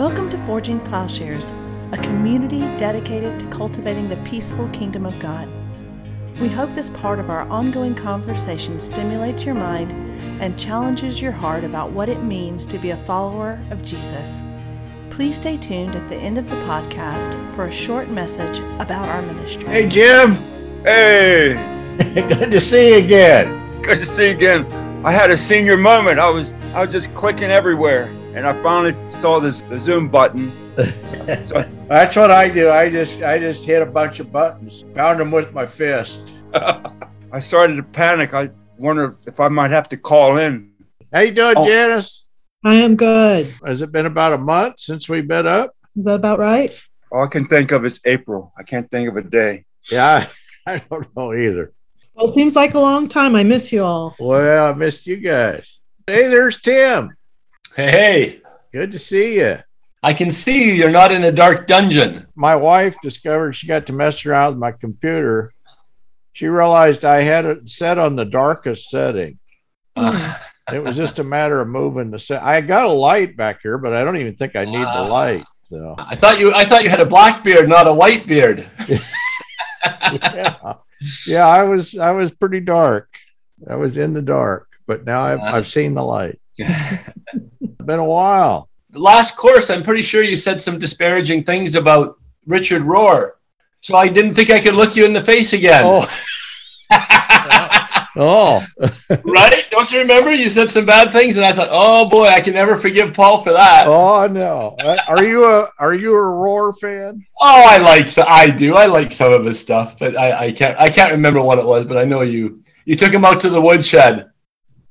Welcome to Forging Plowshares, a community dedicated to cultivating the peaceful kingdom of God. We hope this part of our ongoing conversation stimulates your mind and challenges your heart about what it means to be a follower of Jesus. Please stay tuned at the end of the podcast for a short message about our ministry. Hey, Jim. Hey. Good to see you again. Good to see you again. I had a senior moment. I was just clicking everywhere. And I finally saw the Zoom button. So. That's what I do. I just hit a bunch of buttons. Found them with my fist. I started to panic. I wonder if I might have to call in. How you doing, Janice? I am good. Has it been about a month since we met up? Is that about right? All I can think of is April. I can't think of a day. Yeah, I don't know either. Well, it seems like a long time. I miss you all. Well, I missed you guys. Hey, there's Tim. Hey, good to see you. I can see you. You're not in a dark dungeon. My wife discovered she got to mess around with my computer. She realized I had it set on the darkest setting. It was just a matter of moving the set. I got a light back here, but I don't even think I need the light. So I thought you had a black beard, not a white beard. Yeah, I was pretty dark. I was in the dark, but now I've seen the light. Been a while. The last course, I'm pretty sure you said some disparaging things about Richard Rohr, so I didn't think I could look you in the face again. Oh. Right? Don't you remember? You said some bad things, and I thought, oh boy, I can never forgive Paul for that. Oh no. Are you a Rohr fan? Oh, I like some of his stuff, but I can't remember what it was. But I know you took him out to the woodshed.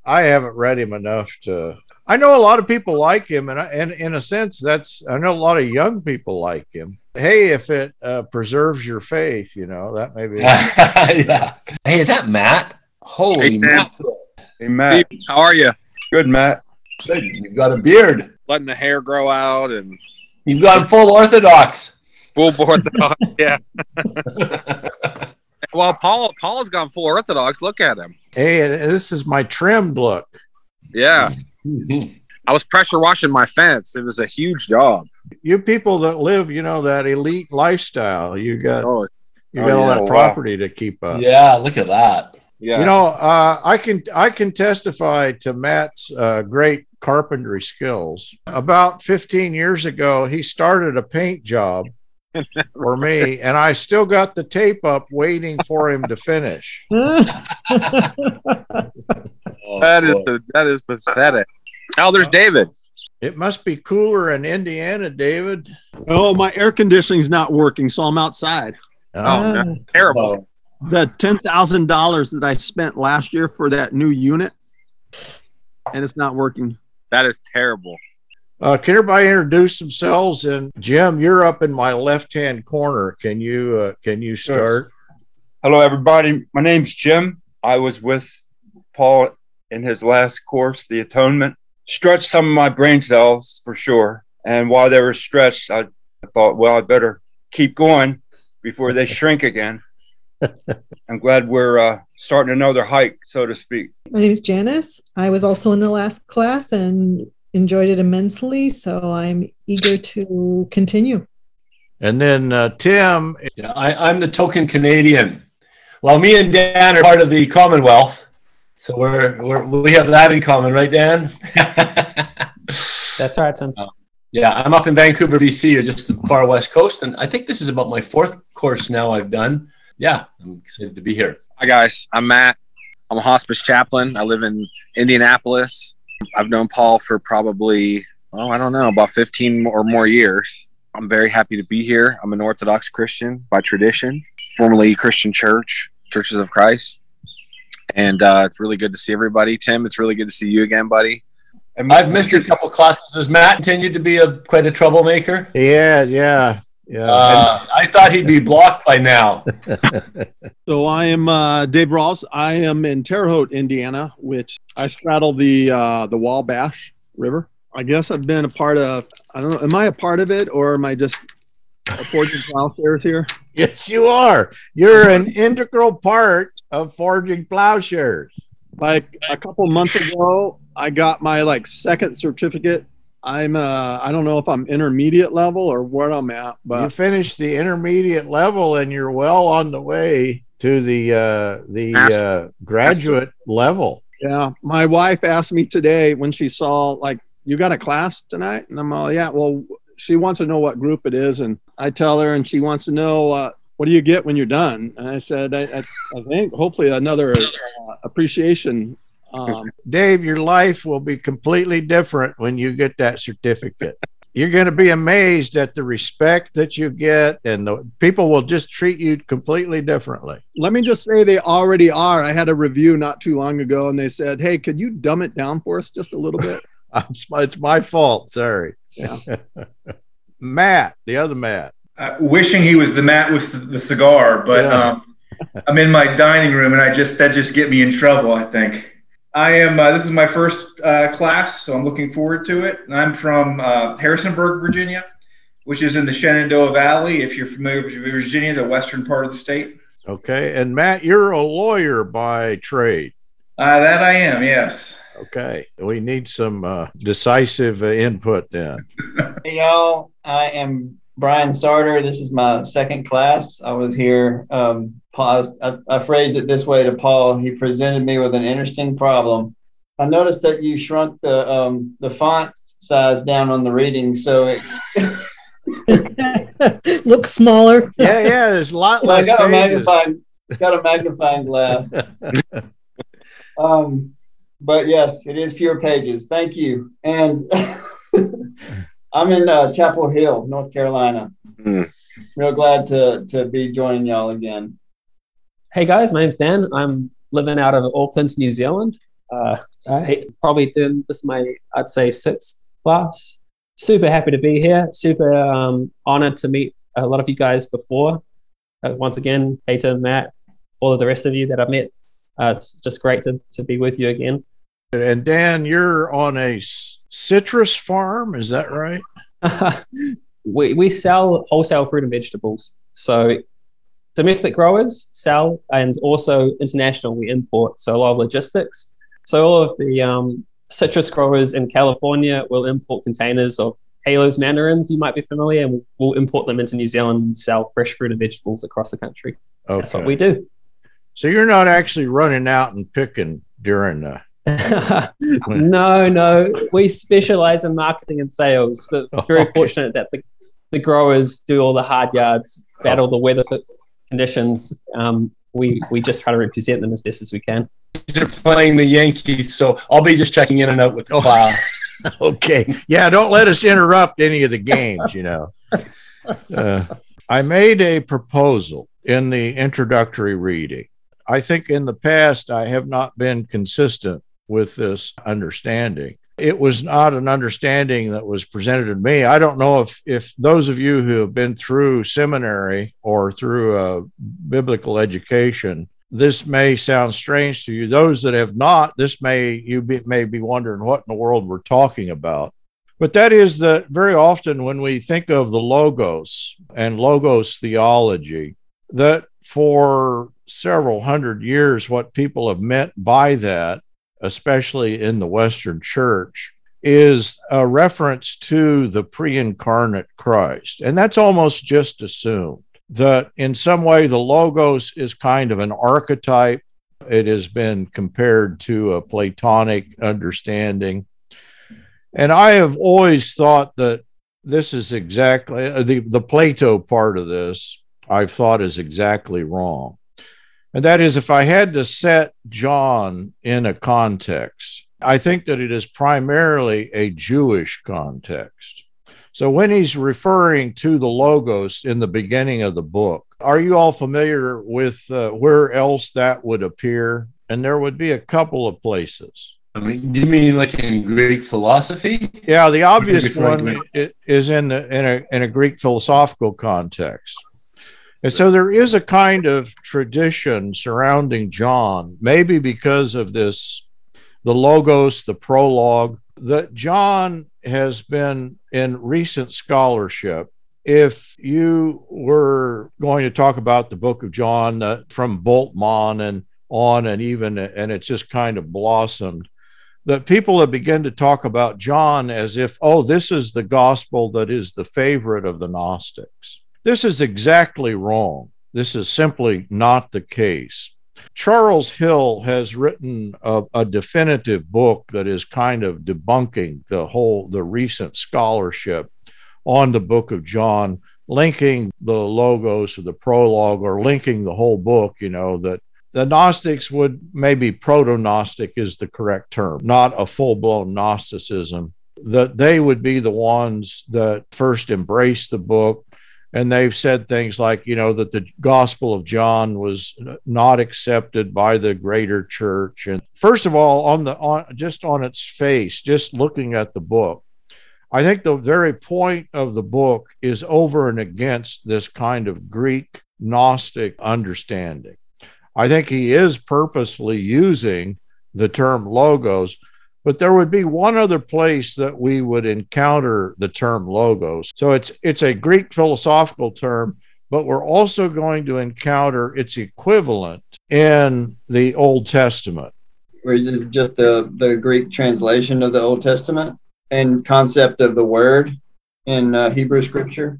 I haven't read him enough to. I know a lot of people like him, and in a sense, I know a lot of young people like him. Hey, if it preserves your faith, that may be. Yeah. Hey, is that Matt? Holy, hey, Matt. Hey, Matt. How are you? Good, Matt. Good. You've got a beard. Letting the hair grow out, and you've gone full Orthodox. Full Orthodox, yeah. Well, Paul's gone full Orthodox. Look at him. Hey, this is my trimmed look. Yeah. Mm-hmm. I was pressure washing my fence. It was a huge job. You people that live, that elite lifestyle, you got all that property to keep up. Yeah, look at that. Yeah. I can testify to Matt's great carpentry skills. About 15 years ago, he started a paint job for me, and I still got the tape up waiting for him to finish. That is pathetic. Oh, there's David. It must be cooler in Indiana, David. Oh, my air conditioning's not working, so I'm outside. Oh, terrible. The $10,000 that I spent last year for that new unit, and it's not working. That is terrible. Can everybody introduce themselves? And Jim, you're up in my left-hand corner. Can you start? Hello, everybody. My name's Jim. I was with Paul in his last course, The Atonement. Stretched some of my brain cells, for sure. And while they were stretched, I thought, well, I better keep going before they shrink again. I'm glad we're starting another hike, so to speak. My name is Janice. I was also in the last class and enjoyed it immensely, so I'm eager to continue. And then Tim. Yeah, I'm the token Canadian. Well, me and Dan are part of the Commonwealth. So we have that in common, right, Dan? That's right, Tim. Yeah, I'm up in Vancouver, BC, or just the far west coast, and I think this is about my fourth course now I've done. Yeah, I'm excited to be here. Hi, guys. I'm Matt. I'm a hospice chaplain. I live in Indianapolis. I've known Paul for probably, about 15 or more years. I'm very happy to be here. I'm an Orthodox Christian by tradition, formerly Christian Church, Churches of Christ. And it's really good to see everybody. Tim, it's really good to see you again, buddy. And I've missed a couple classes. Has Matt continued to be quite a troublemaker? Yeah. I thought he'd be blocked by now. So I am Dave Rawls. I am in Terre Haute, Indiana, which I straddle the Wabash River. I guess I've been a part of, I don't know, am I a part of it or am I just a Forging Plowshares here? Yes, you are. You're an integral part of Forging Plowshares. Like a couple months ago, I got my second certificate I'm I don't know if I'm intermediate level or what I'm at, but you finish the intermediate level and you're well on the way to the graduate level. Yeah, my wife asked me today when she saw, like, you got a class tonight? And I'm all, yeah, well, she wants to know what group it is. And I tell her, and she wants to know, what do you get when you're done? And I said, I think hopefully another appreciation. Dave, your life will be completely different when you get that certificate. You're going to be amazed at the respect that you get, and the people will just treat you completely differently. Let me just say they already are. I had a review not too long ago, and they said, hey, could you dumb it down for us just a little bit? It's my fault. Sorry. Yeah. Matt, the other Matt. Wishing he was the Matt with the cigar, but yeah. I'm in my dining room, and that just get me in trouble, I think. This is my first class, so I'm looking forward to it. I'm from Harrisonburg, Virginia, which is in the Shenandoah Valley, if you're familiar with Virginia, the western part of the state. Okay, and Matt, you're a lawyer by trade. That I am, yes. Okay, we need some decisive input then. Hey, y'all, I am Brian Sarter. This is my second class. I was here. I phrased it this way to Paul. He presented me with an interesting problem. I noticed that you shrunk the font size down on the reading, so it looks smaller. Yeah, there's a lot less pages. Got a magnifying glass. But yes, it is fewer pages. Thank you. And I'm in Chapel Hill, North Carolina. Mm. Real glad to be joining y'all again. Hey guys, my name's Dan. I'm living out of Auckland, New Zealand. This is my, I'd say, sixth class. Super happy to be here. Super honored to meet a lot of you guys before. Once again, Peter, Matt, all of the rest of you that I've met. It's just great to be with you again. And Dan, you're on a citrus farm, is that right? We sell wholesale fruit and vegetables. So domestic growers sell, and also international we import. So a lot of logistics. So all of the citrus growers in California will import containers of Halos mandarins, you might be familiar, and we'll import them into New Zealand and sell fresh fruit and vegetables across the country. Okay. That's what we do. So you're not actually running out and picking during the... No. We specialize in marketing and sales. So very fortunate that the growers do all the hard yards, battle the weather conditions. We just try to represent them as best as we can. They're playing the Yankees, so I'll be just checking in and out with the Okay. Yeah, don't let us interrupt any of the games, you know. I made a proposal in the introductory reading. I think in the past I have not been consistent with this understanding. It was not an understanding that was presented to me. I don't know if those of you who have been through seminary or through a biblical education, this may sound strange to you. Those that have not, you may be wondering what in the world we're talking about. But that is that very often when we think of the Logos and Logos theology, that for several hundred years, what people have meant by that, especially in the Western Church, is a reference to the pre-incarnate Christ. And that's almost just assumed that in some way the Logos is kind of an archetype. It has been compared to a Platonic understanding. And I have always thought that this is exactly, the Plato part of this, I've thought is exactly wrong. And that is, if I had to set John in a context, I think that it is primarily a Jewish context. So when he's referring to the Logos in the beginning of the book, are you all familiar with where else that would appear? And there would be a couple of places. I mean, do you mean like in Greek philosophy? Yeah, the obvious one is in a Greek philosophical context. And so there is a kind of tradition surrounding John, maybe because of this, the Logos, the prologue, that John has been in recent scholarship. If you were going to talk about the book of John from Bultmann and on and even, and it's just kind of blossomed, that people have begun to talk about John as if, oh, this is the gospel that is the favorite of the Gnostics. This is exactly wrong. This is simply not the case. Charles Hill has written a definitive book that is kind of debunking the recent scholarship on the book of John, linking the Logos or the prologue, or linking the whole book, you know, that the Gnostics would, maybe proto-Gnostic is the correct term, not a full-blown Gnosticism, that they would be the ones that first embraced the book. And they've said things like, you know, that the Gospel of John was not accepted by the greater church. And first of all, just on its face, just looking at the book, I think the very point of the book is over and against this kind of Greek Gnostic understanding. I think he is purposely using the term Logos, but there would be one other place that we would encounter the term Logos. So it's a Greek philosophical term, but we're also going to encounter its equivalent in the Old Testament. Which is just the Greek translation of the Old Testament and concept of the word in Hebrew scripture?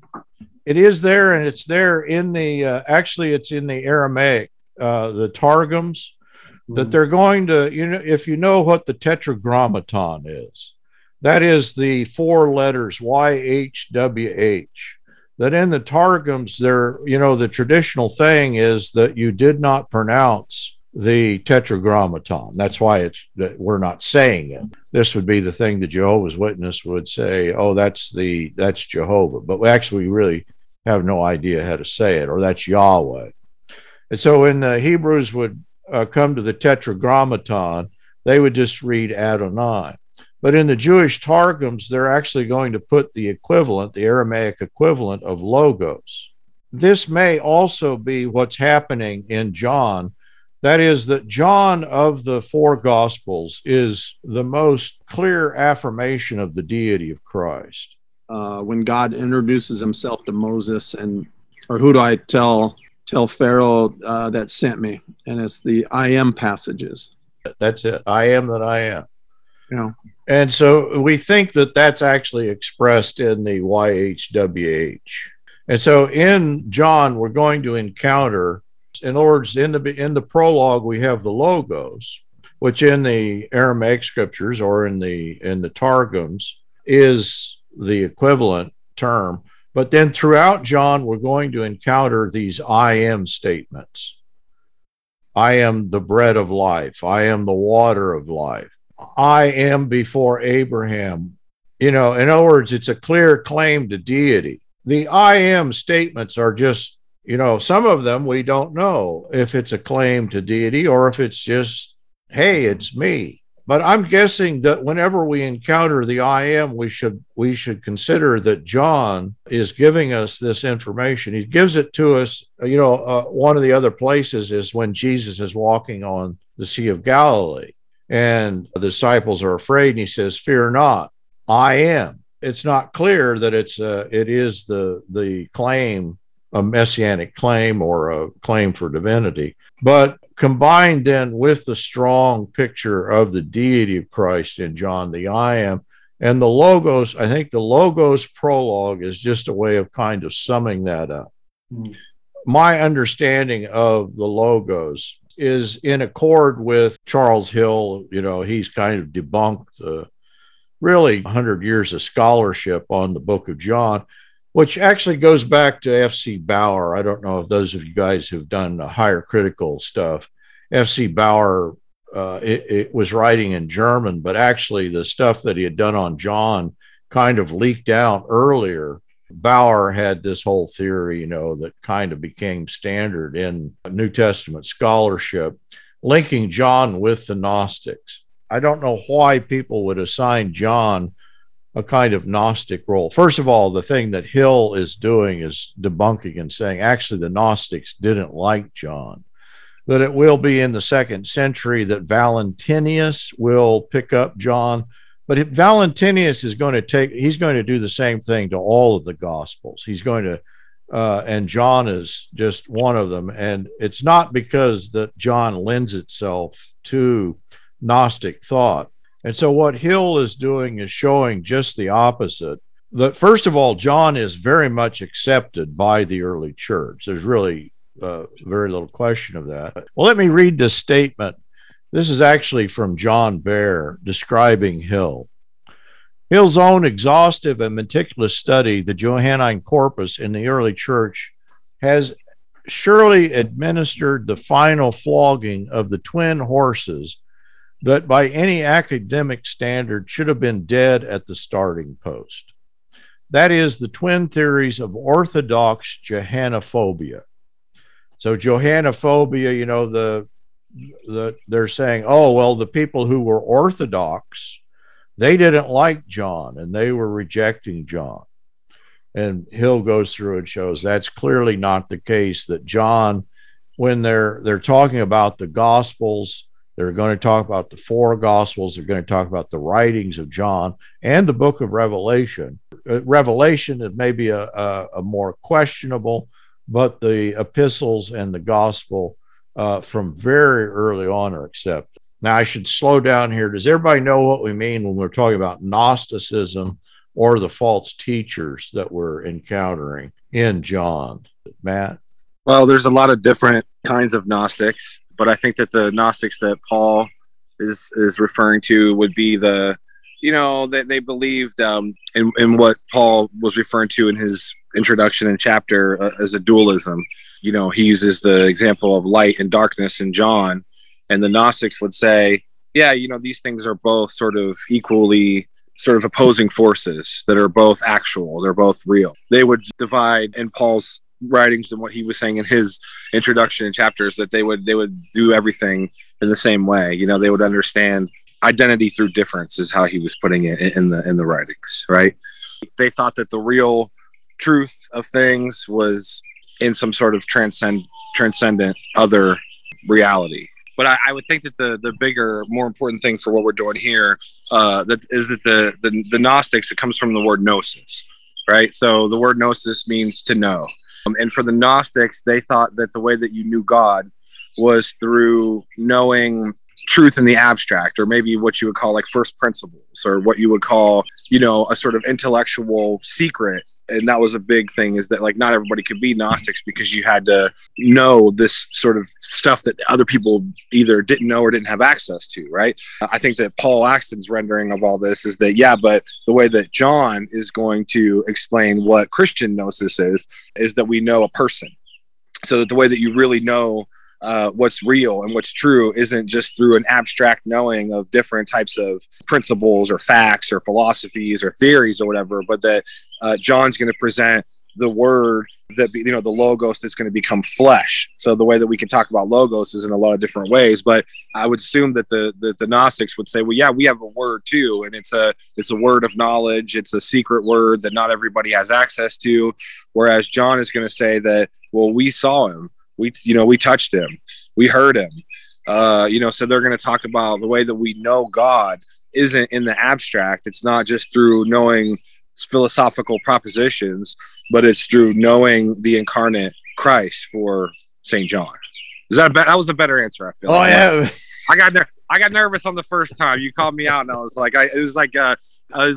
It is there, and it's there in it's in the Aramaic, the Targums. That they're going to, you know, if you know what the Tetragrammaton is, that is the four letters YHWH, that in the Targums, there, you know, the traditional thing is that you did not pronounce the Tetragrammaton. That's why we're not saying it. This would be the thing the Jehovah's Witness would say, oh, that's Jehovah. But actually, we really have no idea how to say it, or that's Yahweh. And so when the Hebrews would come to the Tetragrammaton, they would just read Adonai. But in the Jewish Targums, they're actually going to put the equivalent, the Aramaic equivalent of Logos. This may also be what's happening in John. That is, that John of the four Gospels is the most clear affirmation of the deity of Christ. When God introduces himself to Moses or who do I tell Pharaoh that sent me, and it's the I am passages. That's it. I am that I am. Yeah. And so we think that that's actually expressed in the YHWH. And so in John, we're going to encounter, in other words, in the prologue, we have the Logos, which in the Aramaic scriptures or in the Targums is the equivalent term. But then throughout John, we're going to encounter these I am statements. I am the bread of life. I am the water of life. I am before Abraham. You know, in other words, it's a clear claim to deity. The I am statements are just, you know, some of them we don't know if it's a claim to deity or if it's just, hey, it's me. But I'm guessing that whenever we encounter the I am, we should consider that John is giving us this information. He gives it to us. You know, one of the other places is when Jesus is walking on the Sea of Galilee and the disciples are afraid, and he says, "Fear not, I am." It's not clear that it is the claim, a messianic claim or a claim for divinity, but combined then with the strong picture of the deity of Christ in John, the I am, and the Logos. I think the Logos prologue is just a way of kind of summing that up. Mm. My understanding of the Logos is in accord with Charles Hill. You know, he's kind of debunked really 100 years of scholarship on the book of John, which actually goes back to F.C. Baur. I don't know if those of you guys who've done higher critical stuff. F.C. Baur, it was writing in German, but actually the stuff that he had done on John kind of leaked out earlier. Baur had this whole theory, you know, that kind of became standard in New Testament scholarship, linking John with the Gnostics. I don't know why people would assign John a kind of Gnostic role. First of all, the thing that Hill is doing is debunking and saying, actually, the Gnostics didn't like John, that it will be in the 2nd century that Valentinus will pick up John. But if Valentinus is going to he's going to do the same thing to all of the Gospels. He's going to, and John is just one of them. And it's not because that John lends itself to Gnostic thought. And so what Hill is doing is showing just the opposite. That first of all, John is very much accepted by the early church. There's really very little question of that. Well, let me read this statement. This is actually from John Behr describing Hill. Hill's own exhaustive and meticulous study, the Johannine corpus in the early church, has surely administered the final flogging of the twin horses that by any academic standard should have been dead at the starting post. That is the twin theories of Orthodox Johannophobia. So Johannophobia, you know, they're saying, oh, well, the people who were Orthodox, they didn't like John and they were rejecting John. And Hill goes through and shows that's clearly not the case, that John, when they're talking about the Gospels, they're going to talk about the four Gospels. They're going to talk about the writings of John and the book of Revelation. Revelation is maybe a more questionable, but the epistles and the gospel from very early on are accepted. Now, I should slow down here. Does everybody know what we mean when we're talking about Gnosticism or the false teachers that we're encountering in John? Matt? Well, there's a lot of different kinds of Gnostics. But I think that the Gnostics that Paul is referring to would be the, you know, that they believed in what Paul was referring to in his introduction and chapter as a dualism. You know, he uses the example of light and darkness in John, and the Gnostics would say, yeah, you know, these things are both sort of equally sort of opposing forces that are both actual, they're both real. They would divide in Paul's writings and what he was saying in his introduction and chapters that they would do everything in the same way. You know, they would understand identity through difference is how he was putting it in the writings, right? They thought that the real truth of things was in some sort of transcendent other reality. But I would think that the bigger, more important thing for what we're doing here that is that the Gnostics, it comes from the word gnosis, right? So the word gnosis means to know. And for the Gnostics, they thought that the way that you knew God was through knowing truth in the abstract, or maybe what you would call like first principles, or what you would call, you know, a sort of intellectual secret. And that was a big thing, is that like not everybody could be Gnostics because you had to know this sort of stuff that other people either didn't know or didn't have access to, right? I think that Paul Axton's rendering of all this is that, yeah, but the way that John is going to explain what Christian Gnosis is that we know a person. So that the way that you really know what's real and what's true isn't just through an abstract knowing of different types of principles or facts or philosophies or theories or whatever, but that John's going to present the word that, you know, the Logos that's going to become flesh. So the way that we can talk about Logos is in a lot of different ways, but I would assume that the Gnostics would say, well, yeah, we have a word too, and it's a word of knowledge. It's a secret word that not everybody has access to. Whereas John is going to say that, well, we saw him. We touched him, we heard him, so they're going to talk about the way that we know God isn't in the abstract. It's not just through knowing philosophical propositions, but it's through knowing the incarnate Christ for St. John. Is that that was a better answer? I feel. Oh, like. Yeah. I got nervous on the first time you called me out, and I was like, it was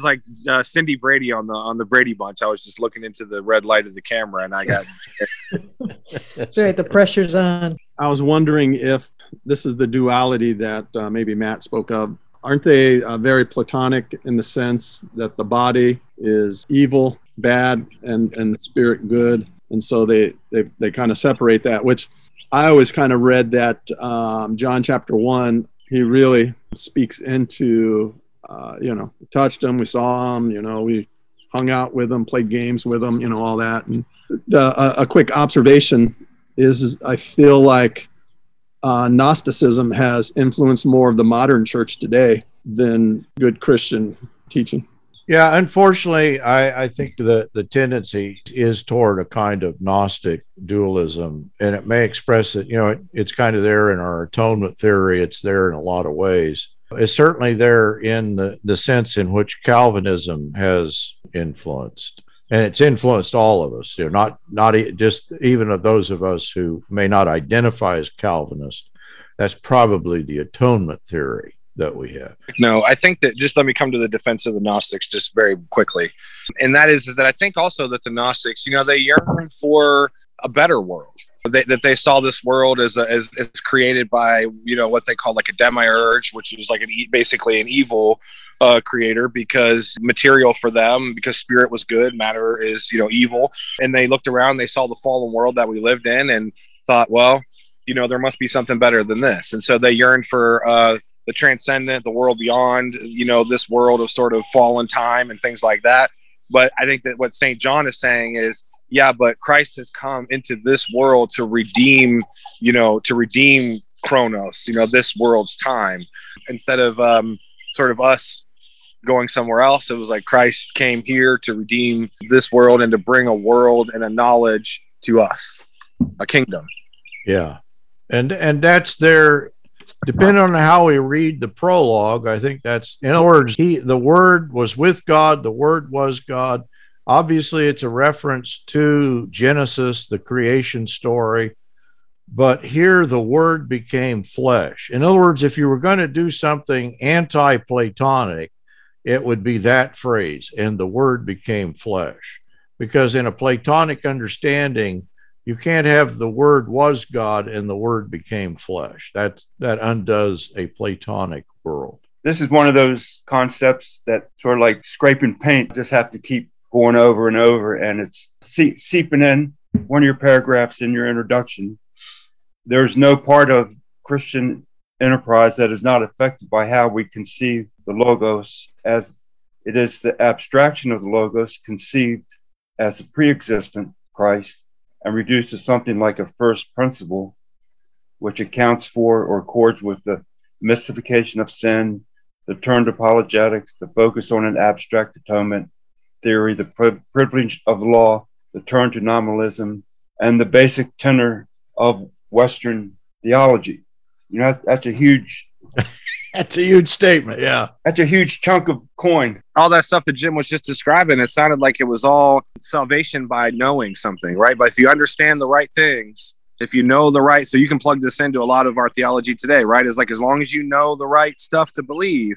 like Cindy Brady on the Brady Bunch. I was just looking into the red light of the camera, and I got scared. That's right. The pressure's on. I was wondering if this is the duality that maybe Matt spoke of. Aren't they very Platonic in the sense that the body is evil, bad, and the spirit good, and so they kind of separate that, which. I always kind of read that John chapter 1, he really speaks into, we touched him, we saw him, we hung out with him, played games with him, all that. And a quick observation is I feel like Gnosticism has influenced more of the modern church today than good Christian teaching. Yeah, unfortunately, I think the tendency is toward a kind of Gnostic dualism, and it may express it, it's kind of there in our atonement theory. It's there in a lot of ways. It's certainly there in the sense in which Calvinism has influenced, and it's influenced all of us, not just even of those of us who may not identify as Calvinist. That's probably the atonement theory. that we have. No, I think that, just let me come to the defense of the Gnostics just very quickly. And that is that I think also that the Gnostics, you know, they yearn for a better world. That they saw this world as created by, you know, what they call like a demiurge, which is like basically an evil creator, because material for them, because spirit was good, matter is, you know, evil. And they looked around, they saw the fallen world that we lived in and thought, well, you know, there must be something better than this. And so they yearned for the transcendent, the world beyond, you know, this world of sort of fallen time and things like that. But I think that what St. John is saying is, yeah, but Christ has come into this world to redeem, you know, to redeem Chronos, you know, this world's time. Instead of sort of us going somewhere else, it was like Christ came here to redeem this world and to bring a world and a knowledge to us, a kingdom. Yeah. And that's their, depending on how we read the prologue, I think that's, in other words, the Word was with God, the Word was God. Obviously, it's a reference to Genesis, the creation story, but here the Word became flesh. In other words, if you were going to do something anti-Platonic, it would be that phrase, and the Word became flesh. Because in a Platonic understanding, you can't have the Word was God and the Word became flesh. That undoes a Platonic world. This is one of those concepts that sort of like scraping paint, just have to keep going over and over, and it's seeping in. One of your paragraphs in your introduction, there's no part of Christian enterprise that is not affected by how we conceive the Logos, as it is the abstraction of the Logos conceived as a pre-existent Christ and reduced to something like a first principle, which accounts for or accords with the mystification of sin, the turned apologetics, the focus on an abstract atonement theory, the privilege of law, the turn to nominalism, and the basic tenor of Western theology. You know, that's a huge statement, yeah. That's a huge chunk of coin. All that stuff that Jim was just describing, it sounded like it was all salvation by knowing something, right? But if you understand the right things, if you know the right, so you can plug this into a lot of our theology today, right? It's like, as long as you know the right stuff to believe,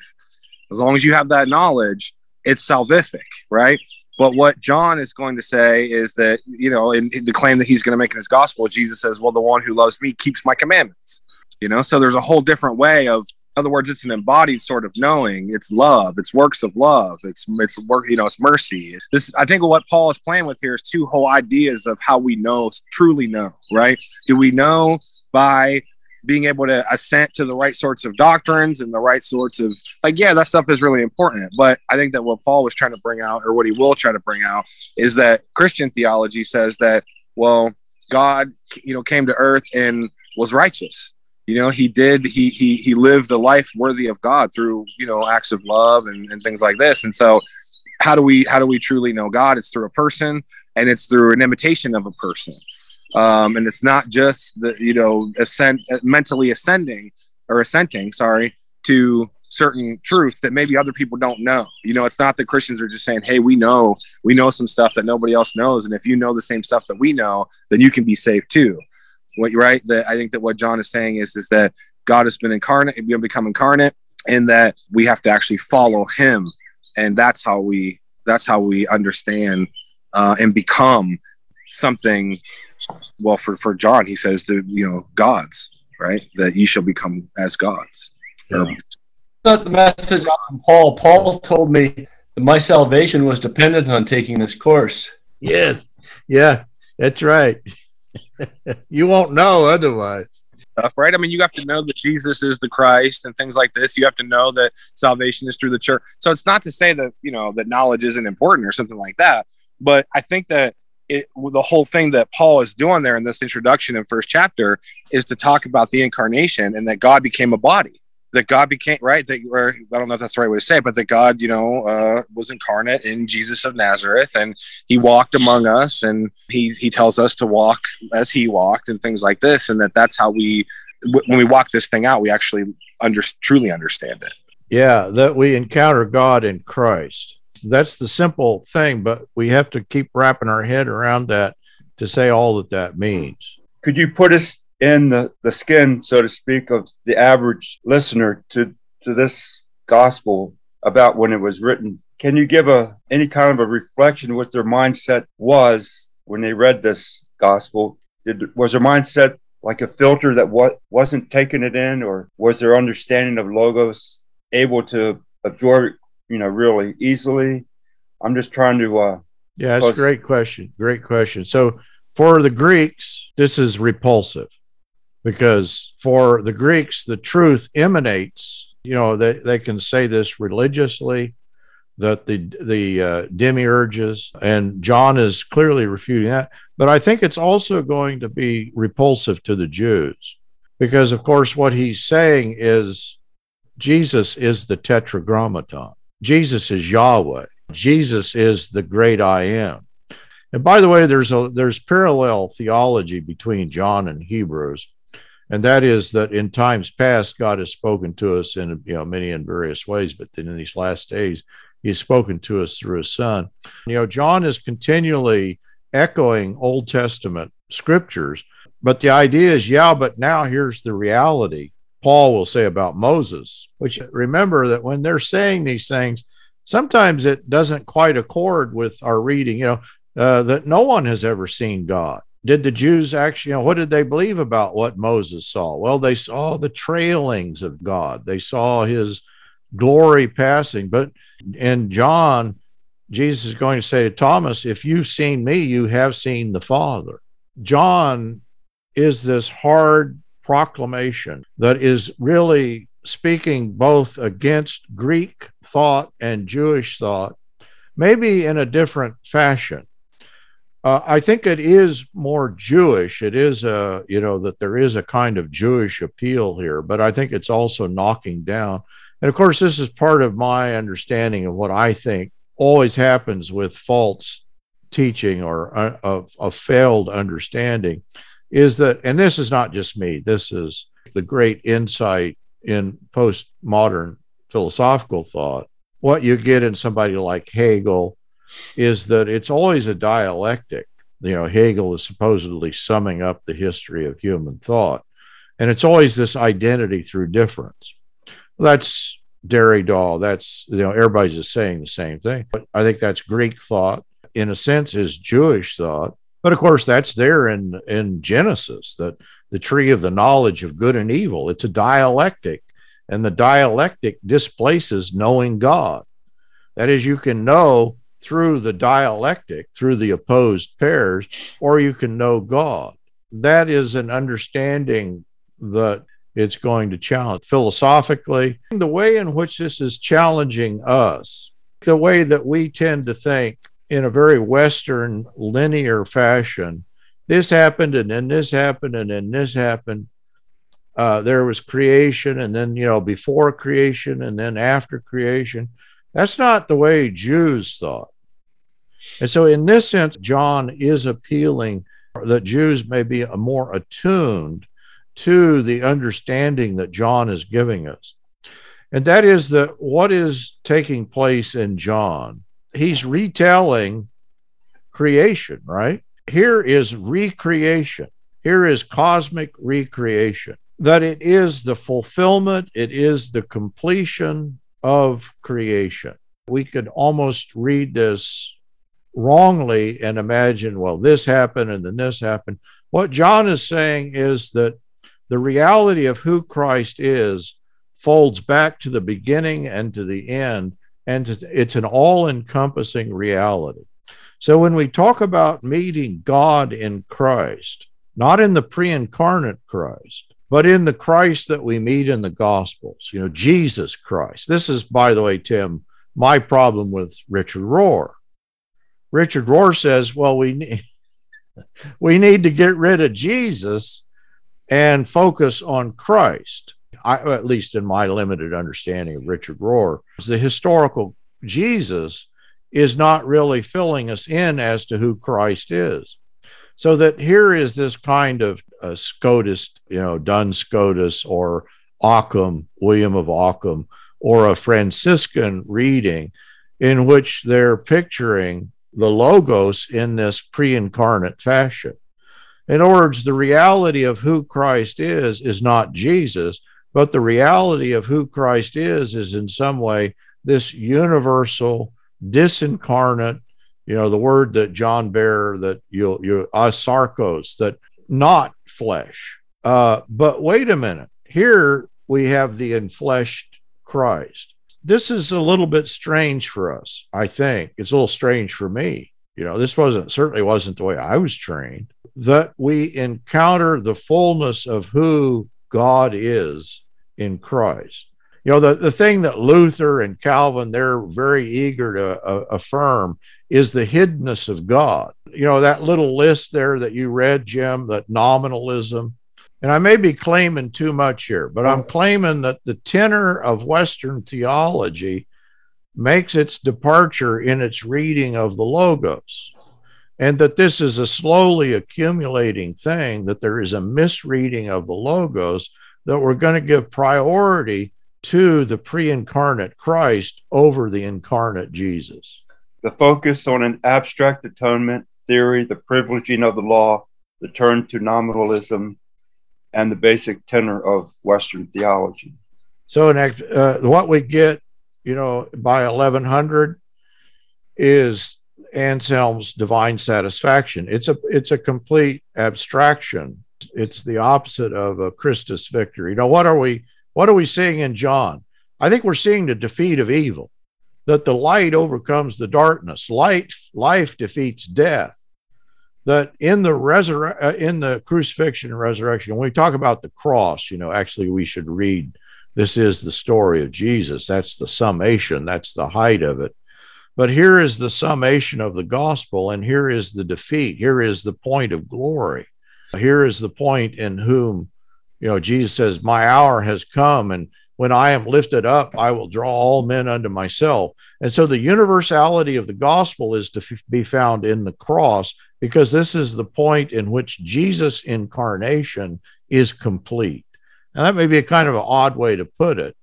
as long as you have that knowledge, it's salvific, right? But what John is going to say is that, you know, in the claim that he's going to make in his gospel, Jesus says, well, the one who loves me keeps my commandments, you know? So there's a whole different way of, in other words, it's an embodied sort of knowing. It's love. It's works of love. It's work, you know, it's mercy. This, I think what Paul is playing with here is two whole ideas of how we know, truly know, right? Do we know by being able to assent to the right sorts of doctrines and the right sorts of, like, yeah, that stuff is really important. But I think that what Paul was trying to bring out, or what he will try to bring out, is that Christian theology says that, well, God, you know, came to earth and was righteous. You know, he lived a life worthy of God through, you know, acts of love and things like this. And so how do we truly know God? It's through a person, and it's through an imitation of a person. And it's not just the, you know, assenting to certain truths that maybe other people don't know. You know, it's not that Christians are just saying, hey, we know some stuff that nobody else knows, and if you know the same stuff that we know, then you can be saved too. Right? That I think that what John is saying is that God has been incarnate, and become incarnate, and that we have to actually follow Him, and that's how we understand and become something. Well, for John, he says that, you know, gods, right? That you shall become as gods. Yeah. That's the message on Paul. Paul told me that my salvation was dependent on taking this course. Yes. Yeah, that's right. You won't know otherwise. Right? I mean, you have to know that Jesus is the Christ and things like this. You have to know that salvation is through the church. So it's not to say that, you know, that knowledge isn't important or something like that. But I think that the whole thing that Paul is doing there in this introduction and first chapter is to talk about the incarnation, and that God became a body, that God became, right? That, or I don't know if that's the right way to say it, but that God, you know, was incarnate in Jesus of Nazareth, and He walked among us, and He tells us to walk as He walked and things like this. And that's how we, when we walk this thing out, we actually truly understand it. Yeah. That we encounter God in Christ. That's the simple thing, but we have to keep wrapping our head around that to say all that that means. Could you put us in the skin, so to speak, of the average listener to to this gospel about when it was written. Can you give any kind of a reflection what their mindset was when they read this gospel? Was their mindset like a filter that wasn't taking it in, or was their understanding of Logos able to absorb it, really easily? I'm just trying to... yeah, that's a great question. Great question. So for the Greeks, this is repulsive, because for the Greeks, the truth emanates, they can say this religiously, that the demiurges, and John is clearly refuting that. But I think it's also going to be repulsive to the Jews, because, of course, what he's saying is Jesus is the Tetragrammaton. Jesus is Yahweh. Jesus is the great I am. And by the way, there's parallel theology between John and Hebrews, and that is that in times past, God has spoken to us in many and various ways, but then in these last days, he's spoken to us through his son. John is continually echoing Old Testament scriptures, but the idea is, but now here's the reality. Paul will say about Moses, which, remember that when they're saying these things, sometimes it doesn't quite accord with our reading, that no one has ever seen God. Did the Jews actually, what did they believe about what Moses saw? Well, they saw the trailings of God. They saw his glory passing. But in John, Jesus is going to say to Thomas, if you've seen me, you have seen the Father. John is this hard proclamation that is really speaking both against Greek thought and Jewish thought, maybe in a different fashion. I think it is more Jewish. It is that there is a kind of Jewish appeal here, but I think it's also knocking down. And of course, this is part of my understanding of what I think always happens with false teaching or a failed understanding is that, and this is not just me, this is the great insight in postmodern philosophical thought. What you get in somebody like Hegel is that it's always a dialectic. Hegel is supposedly summing up the history of human thought, and it's always this identity through difference. That's Derrida. That's, everybody's just saying the same thing. But I think that's Greek thought, in a sense, is Jewish thought. But of course, that's there in Genesis, that the tree of the knowledge of good and evil. It's a dialectic, and the dialectic displaces knowing God. That is, you can know through the dialectic, through the opposed pairs, or you can know God. That is an understanding that it's going to challenge philosophically. The way in which this is challenging us, the way that we tend to think in a very Western linear fashion, this happened and then this happened and then this happened. There was creation and then, before creation and then after creation. That's not the way Jews thought. And so in this sense, John is appealing that Jews may be more attuned to the understanding that John is giving us. And that is that what is taking place in John, he's retelling creation, right? Here is recreation. Here is cosmic recreation, that it is the fulfillment, it is the completion of creation. We could almost read this wrongly and imagine, well, this happened and then this happened. What John is saying is that the reality of who Christ is folds back to the beginning and to the end, and it's an all-encompassing reality. So when we talk about meeting God in Christ, not in the pre-incarnate Christ, but in the Christ that we meet in the Gospels, Jesus Christ. This is, by the way, Tim, my problem with Richard Rohr. Richard Rohr says, well, we need to get rid of Jesus and focus on Christ. At least in my limited understanding of Richard Rohr, the historical Jesus is not really filling us in as to who Christ is. So that here is this kind of Scotist, Duns Scotus or Ockham, William of Ockham, or a Franciscan reading in which they're picturing the Logos in this pre-incarnate fashion. In other words, the reality of who Christ is not Jesus, But the reality of who Christ is in some way this universal, disincarnate, you know, the word that John Behr, that you asarkos, that not flesh. But wait a minute. Here we have the enfleshed Christ. This is a little bit strange for us, I think. It's a little strange for me. You know, this certainly wasn't the way I was trained, that we encounter the fullness of who God is in Christ. You know, the thing that Luther and Calvin, they're very eager to affirm is the hiddenness of God. You know, that little list there that you read, Jim, that nominalism, and I may be claiming too much here, but I'm claiming that the tenor of Western theology makes its departure in its reading of the Logos, and that this is a slowly accumulating thing, that there is a misreading of the Logos, that we're going to give priority to the pre-incarnate Christ over the incarnate Jesus. The focus on an abstract atonement theory, the privileging of the law, the turn to nominalism, and the basic tenor of Western theology. So what we get, you know, by 1100 is Anselm's divine satisfaction. It's a complete abstraction. It's the opposite of a Christus victory. You know, what are we seeing in John? I think we're seeing the defeat of evil, that the light overcomes the darkness. Life defeats death. That in the crucifixion and resurrection, when we talk about the cross, you know, actually we should read, this is the story of Jesus. That's the summation. That's the height of it. But here is the summation of the gospel, and here is the defeat. Here is the point of glory. Here is the point in whom, you know, Jesus says, my hour has come, and when I am lifted up, I will draw all men unto myself. And so the universality of the gospel is to be found in the cross, because this is the point in which Jesus' incarnation is complete. And that may be a kind of an odd way to put it,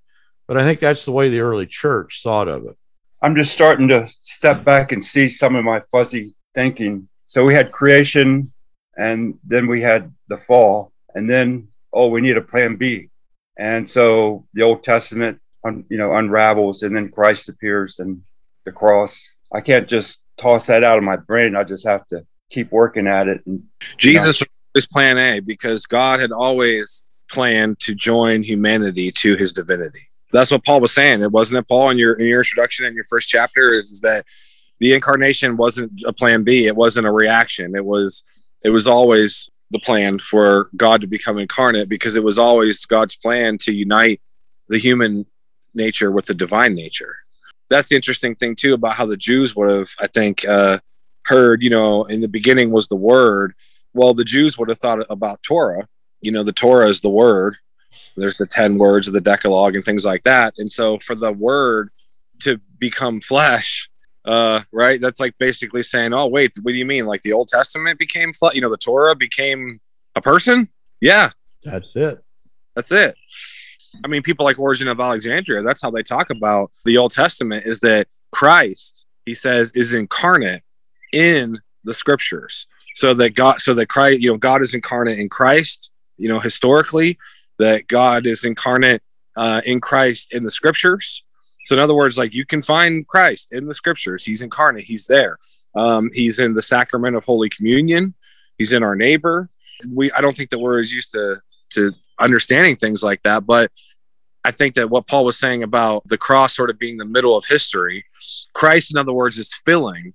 but I think that's the way the early church thought of it. I'm just starting to step back and see some of my fuzzy thinking. So we had creation, and then we had the fall, and then, we need a plan B. And so the Old Testament, unravels, and then Christ appears and the cross. I can't just toss that out of my brain. I just have to keep working at it. And Jesus was plan A, because God had always planned to join humanity to his divinity. That's what Paul was saying. It wasn't it, Paul, in your introduction in your first chapter, is that the incarnation wasn't a plan B. It wasn't a reaction. It was always the plan for God to become incarnate, because it was always God's plan to unite the human nature with the divine nature. That's the interesting thing too, about how the Jews would have, I think, heard, in the beginning was the Word. Well, the Jews would have thought about Torah. The Torah is the Word. There's the 10 words of the Decalogue and things like that. And so for the Word to become flesh, right? That's like basically saying, oh, wait, what do you mean? Like the Old Testament became flesh? The Torah became a person? Yeah. That's it. I mean, people like Origen of Alexandria, that's how they talk about the Old Testament, is that Christ, he says, is incarnate in the scriptures. So that Christ, God is incarnate in Christ, historically, that God is incarnate in Christ in the scriptures. So in other words, like you can find Christ in the scriptures. He's incarnate. He's there. He's in the sacrament of Holy Communion. He's in our neighbor. I don't think that we're as used to understanding things like that. But I think that what Paul was saying about the cross sort of being the middle of history, Christ, in other words, is filling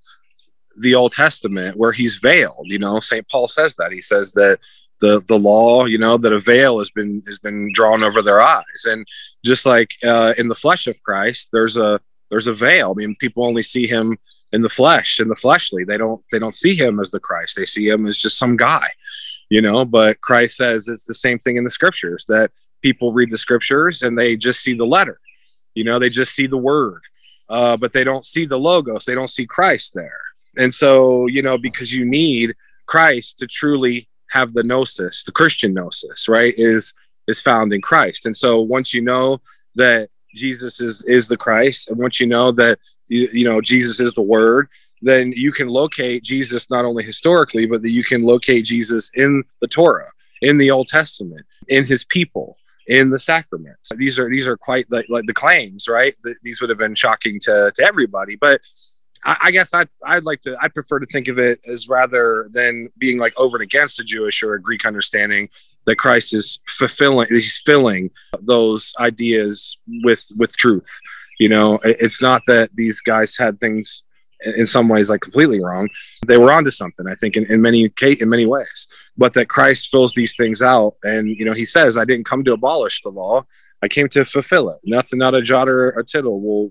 the Old Testament where he's veiled. St. Paul says that. He says that the law, that a veil has been drawn over their eyes. And just like in the flesh of Christ, there's a veil. I mean, people only see him in the flesh, in the fleshly. They don't see him as the Christ. They see him as just some guy, but Christ says it's the same thing in the scriptures, that people read the scriptures and they just see the letter, they just see the word, but they don't see the Logos. They don't see Christ there. And so, because you need Christ to truly have the gnosis, the Christian gnosis, right, is found in Christ. And so once you know that Jesus is the Christ, and once you know that, Jesus is the Word, then you can locate Jesus not only historically, but that you can locate Jesus in the Torah, in the Old Testament, in his people, in the sacraments. These are quite the claims, right? These would have been shocking to everybody, but I guess I'd prefer to think of it as, rather than being like over and against a Jewish or a Greek understanding, that Christ is filling those ideas with truth. You know, it's not that these guys had things in some ways like completely wrong. They were onto something, I think, in many ways, but that Christ fills these things out. And, you know, he says, I didn't come to abolish the law. I came to fulfill it. Nothing, not a jot or a tittle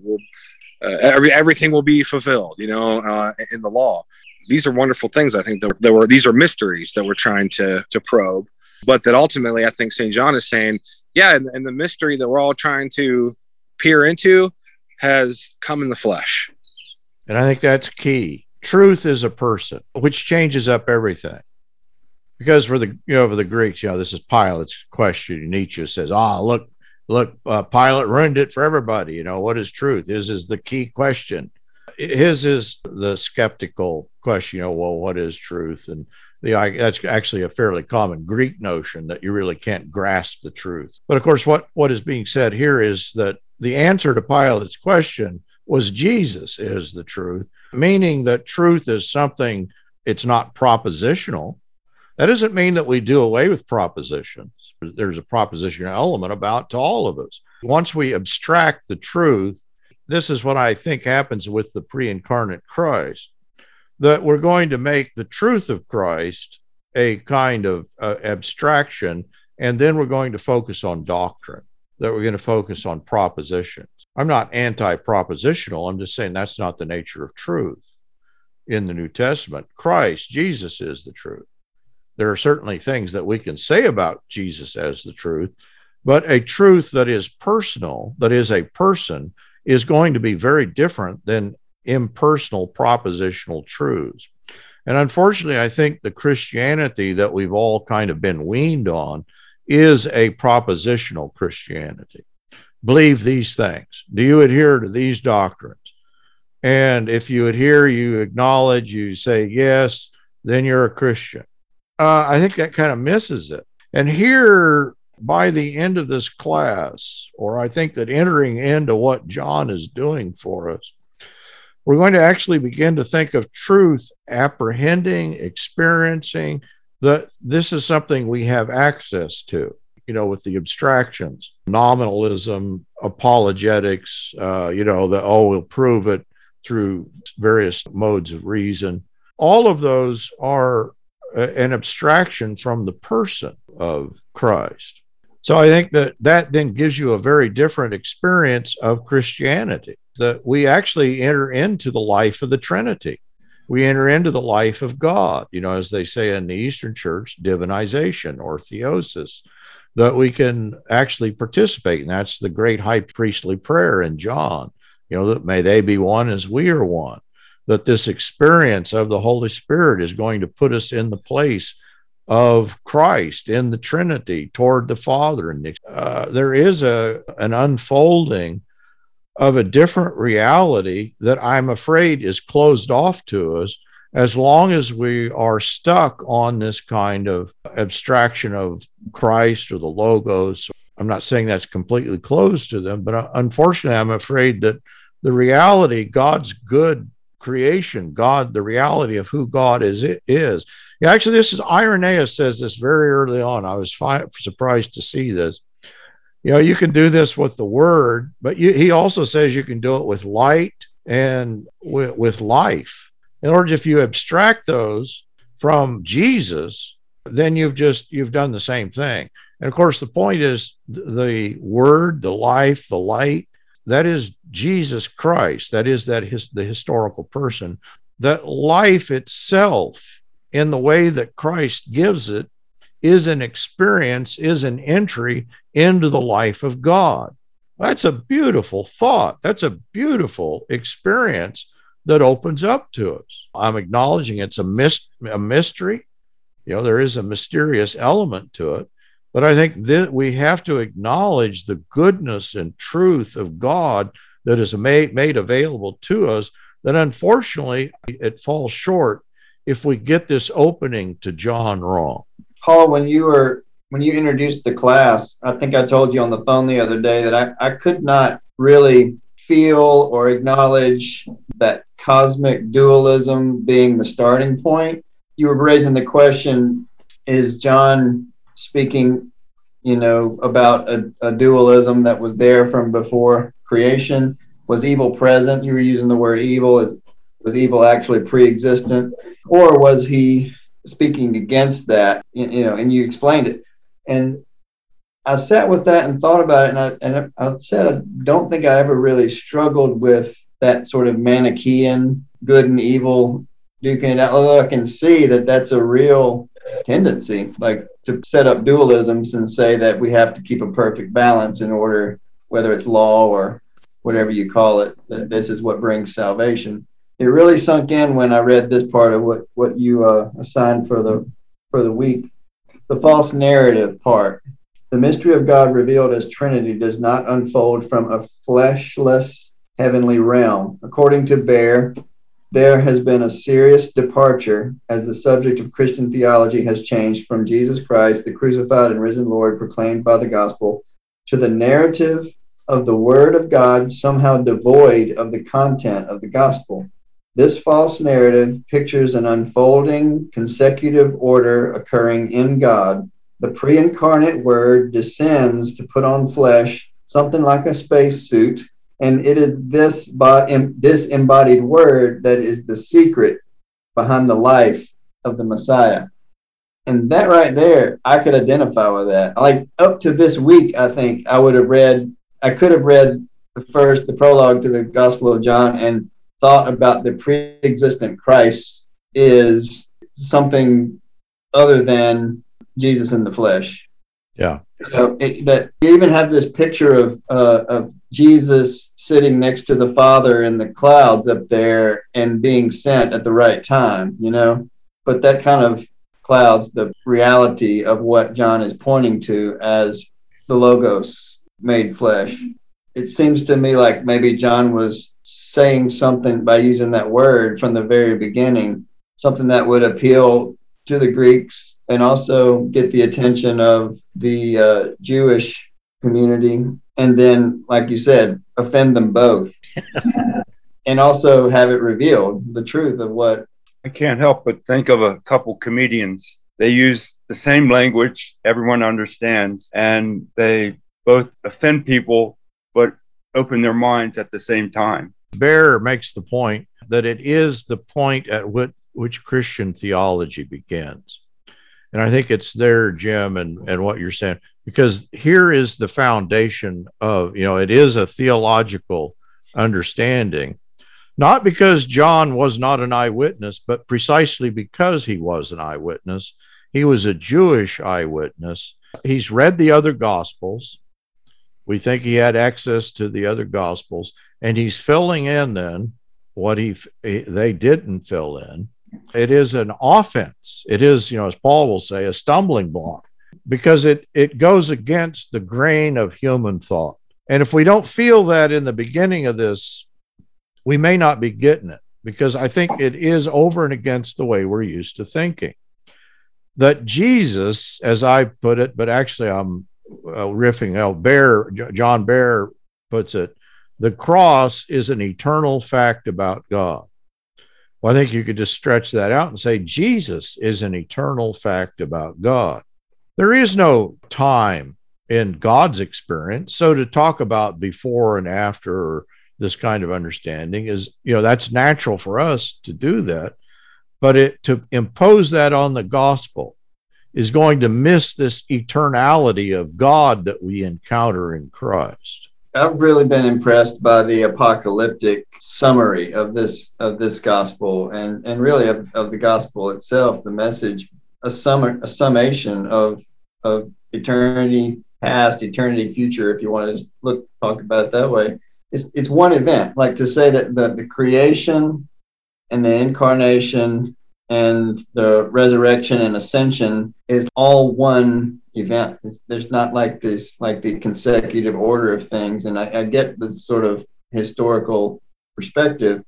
everything will be fulfilled, you know, in the law. These are wonderful things. I think these are mysteries that we're trying to probe, but that ultimately I think St. John is saying, yeah. And the mystery that we're all trying to peer into has come in the flesh. And I think that's key. Truth is a person, which changes up everything. Because for the Greeks, you know, this is Pilate's question. Nietzsche says, look, Pilate ruined it for everybody. You know, what is truth? His is the key question. His is the skeptical question, you know, well, what is truth? And that's actually a fairly common Greek notion that you really can't grasp the truth. But of course, what is being said here is that the answer to Pilate's question was Jesus is the truth, meaning that truth is something, it's not propositional. That doesn't mean that we do away with propositions. There's a propositional element about to all of us. Once we abstract the truth, this is what I think happens with the pre-incarnate Christ, that we're going to make the truth of Christ a kind of abstraction, and then we're going to focus on doctrine, that we're going to focus on proposition. I'm not anti-propositional. I'm just saying that's not the nature of truth in the New Testament. Christ, Jesus, is the truth. There are certainly things that we can say about Jesus as the truth, but a truth that is personal, that is a person, is going to be very different than impersonal propositional truths. And unfortunately, I think the Christianity that we've all kind of been weaned on is a propositional Christianity. Believe these things. Do you adhere to these doctrines? And if you adhere, you acknowledge, you say yes, then you're a Christian. I think that kind of misses it. And here, by the end of this class, or I think that entering into what John is doing for us, we're going to actually begin to think of truth, apprehending, experiencing, that this is something we have access to. You know, with the abstractions, nominalism, apologetics, we'll prove it through various modes of reason. All of those are an abstraction from the person of Christ. So I think that then gives you a very different experience of Christianity, that we actually enter into the life of the Trinity. We enter into the life of God, you know, as they say in the Eastern Church, divinization or theosis, that we can actually participate. And that's the great high priestly prayer in John, you know, that may they be one as we are one, that this experience of the Holy Spirit is going to put us in the place of Christ in the Trinity toward the Father. And there is an unfolding of a different reality that I'm afraid is closed off to us as long as we are stuck on this kind of abstraction of Christ or the Logos. I'm not saying that's completely closed to them, but unfortunately, I'm afraid that the reality, God's good creation, God, the reality of who God is. Yeah, actually, this is Irenaeus says this very early on. I was surprised to see this. You know, you can do this with the word, but he also says you can do it with light and with life. In order, if you abstract those from Jesus, then you've done the same thing. And of course, the point is the word, the life, the light, that is Jesus Christ. That is the historical person. That life itself, in the way that Christ gives it, is an experience, is an entry into the life of God. That's a beautiful thought. That's a beautiful experience that opens up to us. I'm acknowledging it's a mystery. You know, there is a mysterious element to it, but I think that we have to acknowledge the goodness and truth of God that is made available to us, that unfortunately it falls short if we get this opening to John wrong. Paul, when you were when you introduced the class, I think I told you on the phone the other day that I could not really feel or acknowledge that cosmic dualism being the starting point. You were raising the question, is John speaking, you know, about a dualism that was there from before creation? Was evil present? You were using the word evil. Was evil actually pre-existent? Or was he speaking against that, you know, and you explained it. And I sat with that and thought about it, and I said I don't think I ever really struggled with that sort of Manichaean good and evil duking it out, although I can see that that's a real tendency, like to set up dualisms and say that we have to keep a perfect balance in order, whether it's law or whatever you call it, that this is what brings salvation. It really sunk in when I read this part of what you assigned for the week, the false narrative part. The mystery of God revealed as Trinity does not unfold from a fleshless heavenly realm. According to Baer, there has been a serious departure as the subject of Christian theology has changed from Jesus Christ, the crucified and risen Lord proclaimed by the gospel, to the narrative of the Word of God somehow devoid of the content of the gospel. This false narrative pictures an unfolding consecutive order occurring in God. The pre-incarnate Word descends to put on flesh, something like a spacesuit, and it is this disembodied Word that is the secret behind the life of the Messiah. And that right there, I could identify with that. Like up to this week, I think I could have read the prologue to the Gospel of John and thought about the pre-existent Christ is something other than Jesus in the flesh. Yeah. You know, that you even have this picture of Jesus sitting next to the Father in the clouds up there and being sent at the right time, you know, but that kind of clouds the reality of what John is pointing to as the Logos made flesh. It seems to me like maybe John was saying something by using that word from the very beginning, something that would appeal to the Greeks and also get the attention of the Jewish community, and then, like you said, offend them both and also have it revealed the truth of what. I can't help but think of a couple comedians. They use the same language everyone understands, and they both offend people but open their minds at the same time. Baer makes the point that it is the point at which Christian theology begins. And I think it's there, Jim, and what you're saying, because here is the foundation of, you know, it is a theological understanding, not because John was not an eyewitness, but precisely because he was an eyewitness. He was a Jewish eyewitness. He's read the other Gospels. We think he had access to the other Gospels, and he's filling in then what they didn't fill in. It is an offense. It is, you know, as Paul will say, a stumbling block, because it goes against the grain of human thought. And if we don't feel that in the beginning of this, we may not be getting it, because I think it is over and against the way we're used to thinking. That Jesus, as I put it, but actually I'm riffing out, John Behr puts it, the cross is an eternal fact about God. Well, I think you could just stretch that out and say Jesus is an eternal fact about God. There is no time in God's experience. So to talk about before and after or this kind of understanding is, you know, that's natural for us to do that. But to impose that on the gospel is going to miss this eternality of God that we encounter in Christ. I've really been impressed by the apocalyptic summary of this gospel and really of the gospel itself, the message, a summation of eternity past, eternity future, if you want to talk about it that way. It's one event, like to say that the creation and the incarnation and the resurrection and ascension is all one event. There's not like the consecutive order of things. And I get the sort of historical perspective,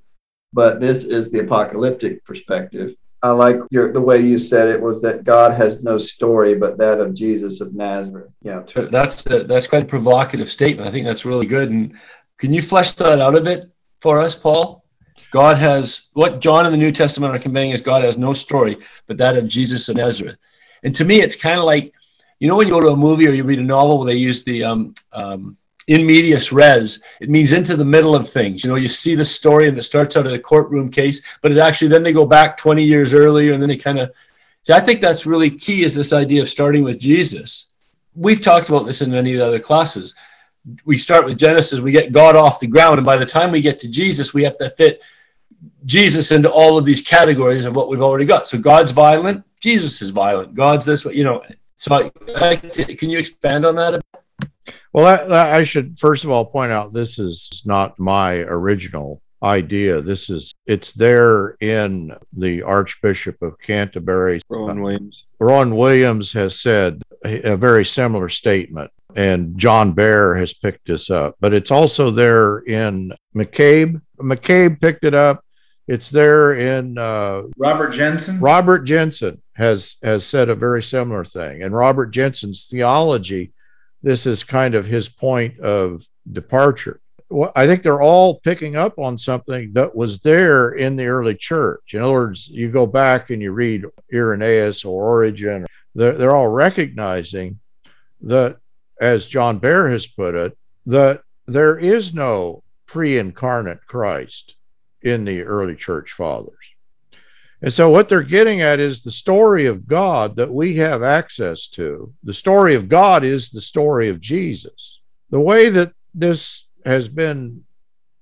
but this is the apocalyptic perspective. I like the way you said it was that God has no story but that of Jesus of Nazareth. Yeah, true. That's quite a provocative statement. I think that's really good. And can you flesh that out a bit for us, Paul? God has, what John in the New Testament are conveying is God has no story but that of Jesus of Nazareth. And to me, it's kind of like, you know, when you go to a movie or you read a novel where they use the in medias res, it means into the middle of things. You know, you see the story and it starts out at a courtroom case, but it's actually then they go back 20 years earlier and then they kind of, so I think that's really key is this idea of starting with Jesus. We've talked about this in many of the other classes. We start with Genesis, we get God off the ground, and by the time we get to Jesus, we have to fit Jesus into all of these categories of what we've already got. So God's violent, Jesus is violent. God's this way, you know. So can you expand on that a bit? Well, I should first of all point out this is not my original idea. It's there in the Archbishop of Canterbury. Rowan Williams. Rowan Williams has said a very similar statement, and John Behr has picked this up. But it's also there in McCabe. McCabe picked it up. It's there in Robert Jensen. Robert Jensen has said a very similar thing. And Robert Jensen's theology, this is kind of his point of departure. Well, I think they're all picking up on something that was there in the early church. In other words, you go back and you read Irenaeus or Origen. They're all recognizing that, as John Behr has put it, that there is no pre-incarnate Christ in the early church fathers. And so what they're getting at is the story of God that we have access to. The story of God is the story of Jesus. The way that this has been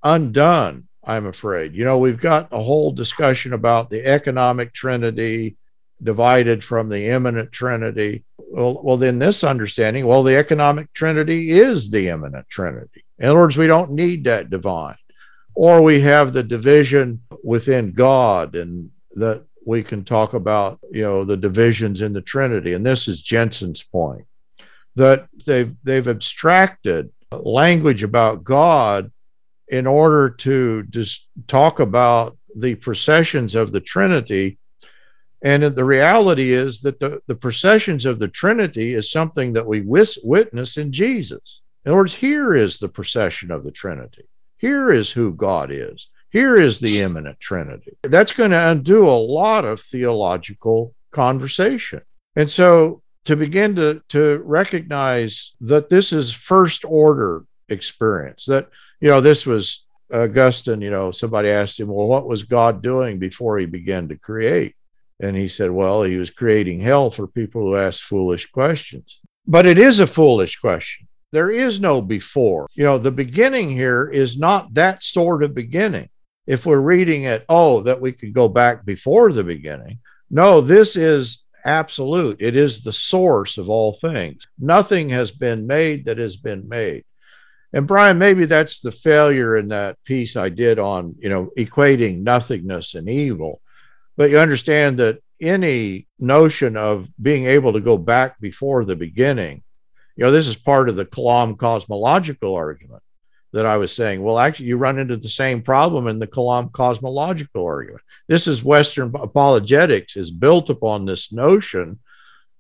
undone, I'm afraid. You know, we've got a whole discussion about the economic trinity divided from the immanent trinity. Well, then this understanding, well, the economic trinity is the immanent trinity. In other words, we don't need that divine. Or we have the division within God, and that we can talk about, you know, the divisions in the Trinity. And this is Jensen's point, that they've abstracted language about God in order to just talk about the processions of the Trinity. And the reality is that the processions of the Trinity is something that we witness in Jesus. In other words, here is the procession of the Trinity. Here is who God is. Here is the immanent trinity. That's going to undo a lot of theological conversation. And so to begin to recognize that this is first order experience, that, you know, this was Augustine, you know, somebody asked him, well, what was God doing before he began to create? And he said, well, he was creating hell for people who ask foolish questions. But it is a foolish question. There is no before. You know, the beginning here is not that sort of beginning. If we're reading it, oh, that we could go back before the beginning. No, this is absolute. It is the source of all things. Nothing has been made that has been made. And Brian, maybe that's the failure in that piece I did on, you know, equating nothingness and evil. But you understand that any notion of being able to go back before the beginning, you know, this is part of the Kalam cosmological argument that I was saying. Well, actually, you run into the same problem in the Kalam cosmological argument. This is Western apologetics is built upon this notion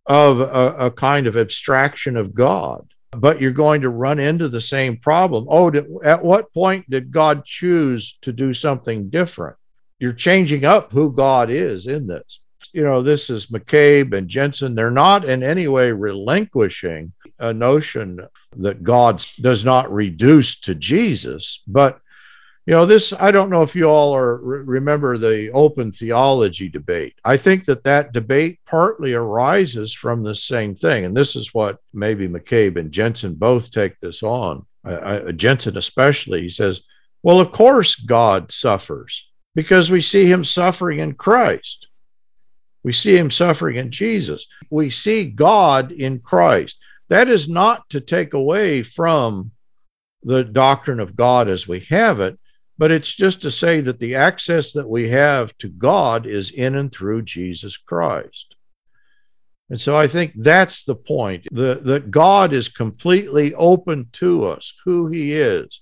of a kind of abstraction of God. But you're going to run into the same problem. Oh, at what point did God choose to do something different? You're changing up who God is in this. You know, this is McCabe and Jensen. They're not in any way relinquishing a notion that God does not reduce to Jesus. But, you know, this, I don't know if you all remember the open theology debate. I think that debate partly arises from the same thing. And this is what maybe McCabe and Jensen both take this on. Jensen especially, he says, well, of course God suffers because we see him suffering in Christ. We see him suffering in Jesus. We see God in Christ. That is not to take away from the doctrine of God as we have it, but it's just to say that the access that we have to God is in and through Jesus Christ. And so I think that's the point, that God is completely open to us, who he is.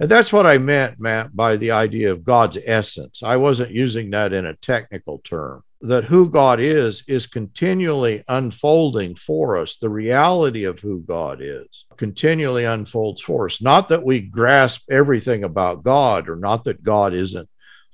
And that's what I meant, Matt, by the idea of God's essence. I wasn't using that in a technical term. that who God is continually unfolding for us. The reality of who God is continually unfolds for us. Not that we grasp everything about God, or not that God isn't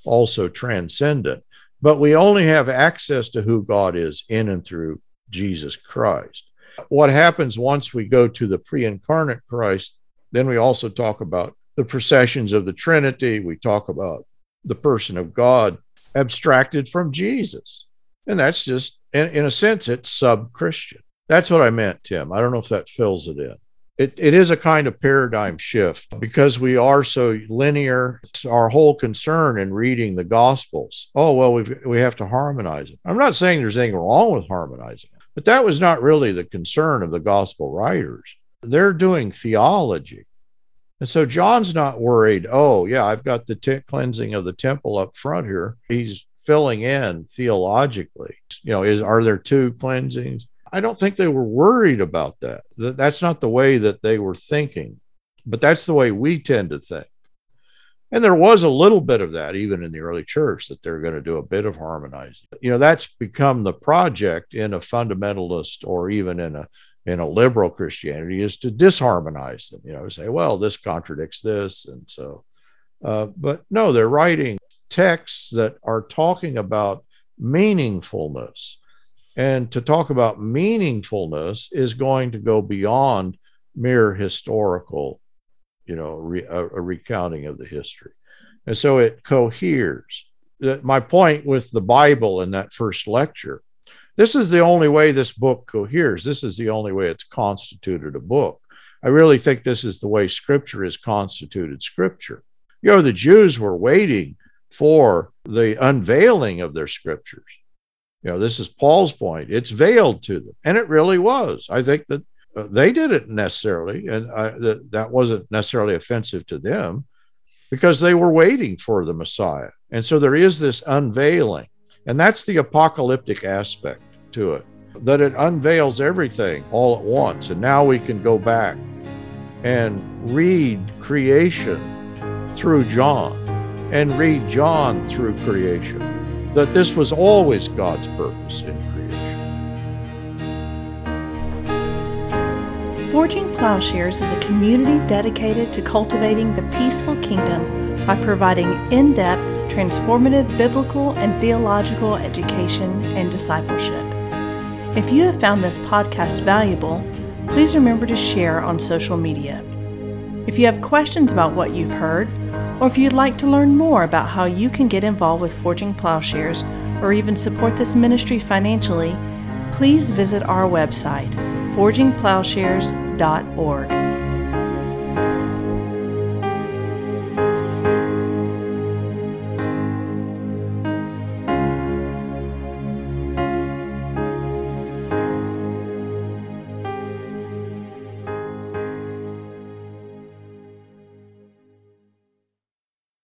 also transcendent, but we only have access to who God is in and through Jesus Christ. What happens once we go to the pre-incarnate Christ, then we also talk about the processions of the Trinity. We talk about the person of God abstracted from Jesus. And that's just, in a sense, it's sub-Christian. That's what I meant, Tim. I don't know if that fills it in. It is a kind of paradigm shift because we are so linear. It's our whole concern in reading the Gospels. Oh, well, we have to harmonize it. I'm not saying there's anything wrong with harmonizing it, but that was not really the concern of the Gospel writers. They're doing theology. And so John's not worried, oh, yeah, I've got the cleansing of the temple up front here. He's filling in theologically. You know, are there two cleansings? I don't think they were worried about that. That's not the way that they were thinking, but that's the way we tend to think. And there was a little bit of that even in the early church, that they're going to do a bit of harmonizing. You know, that's become the project in a fundamentalist or even in a liberal Christianity, is to disharmonize them, you know, say, well, this contradicts this. And so, but no, they're writing texts that are talking about meaningfulness. And to talk about meaningfulness is going to go beyond mere historical, you know, a recounting of the history. And so it coheres. My point with the Bible in that first lecture, this is the only way this book coheres. This is the only way it's constituted a book. I really think this is the way Scripture is constituted Scripture. You know, the Jews were waiting for the unveiling of their Scriptures. You know, this is Paul's point. It's veiled to them. And it really was. I think that they didn't necessarily, and that wasn't necessarily offensive to them, because they were waiting for the Messiah. And so there is this unveiling. And that's the apocalyptic aspect to it, that it unveils everything all at once. And now we can go back and read creation through John, and read John through creation. That this was always God's purpose in creation. Forging Plowshares is a community dedicated to cultivating the peaceful kingdom by providing in-depth, transformative biblical and theological education and discipleship. If you have found this podcast valuable, please remember to share on social media. If you have questions about what you've heard, or if you'd like to learn more about how you can get involved with Forging Plowshares or even support this ministry financially, please visit our website, forgingplowshares.org.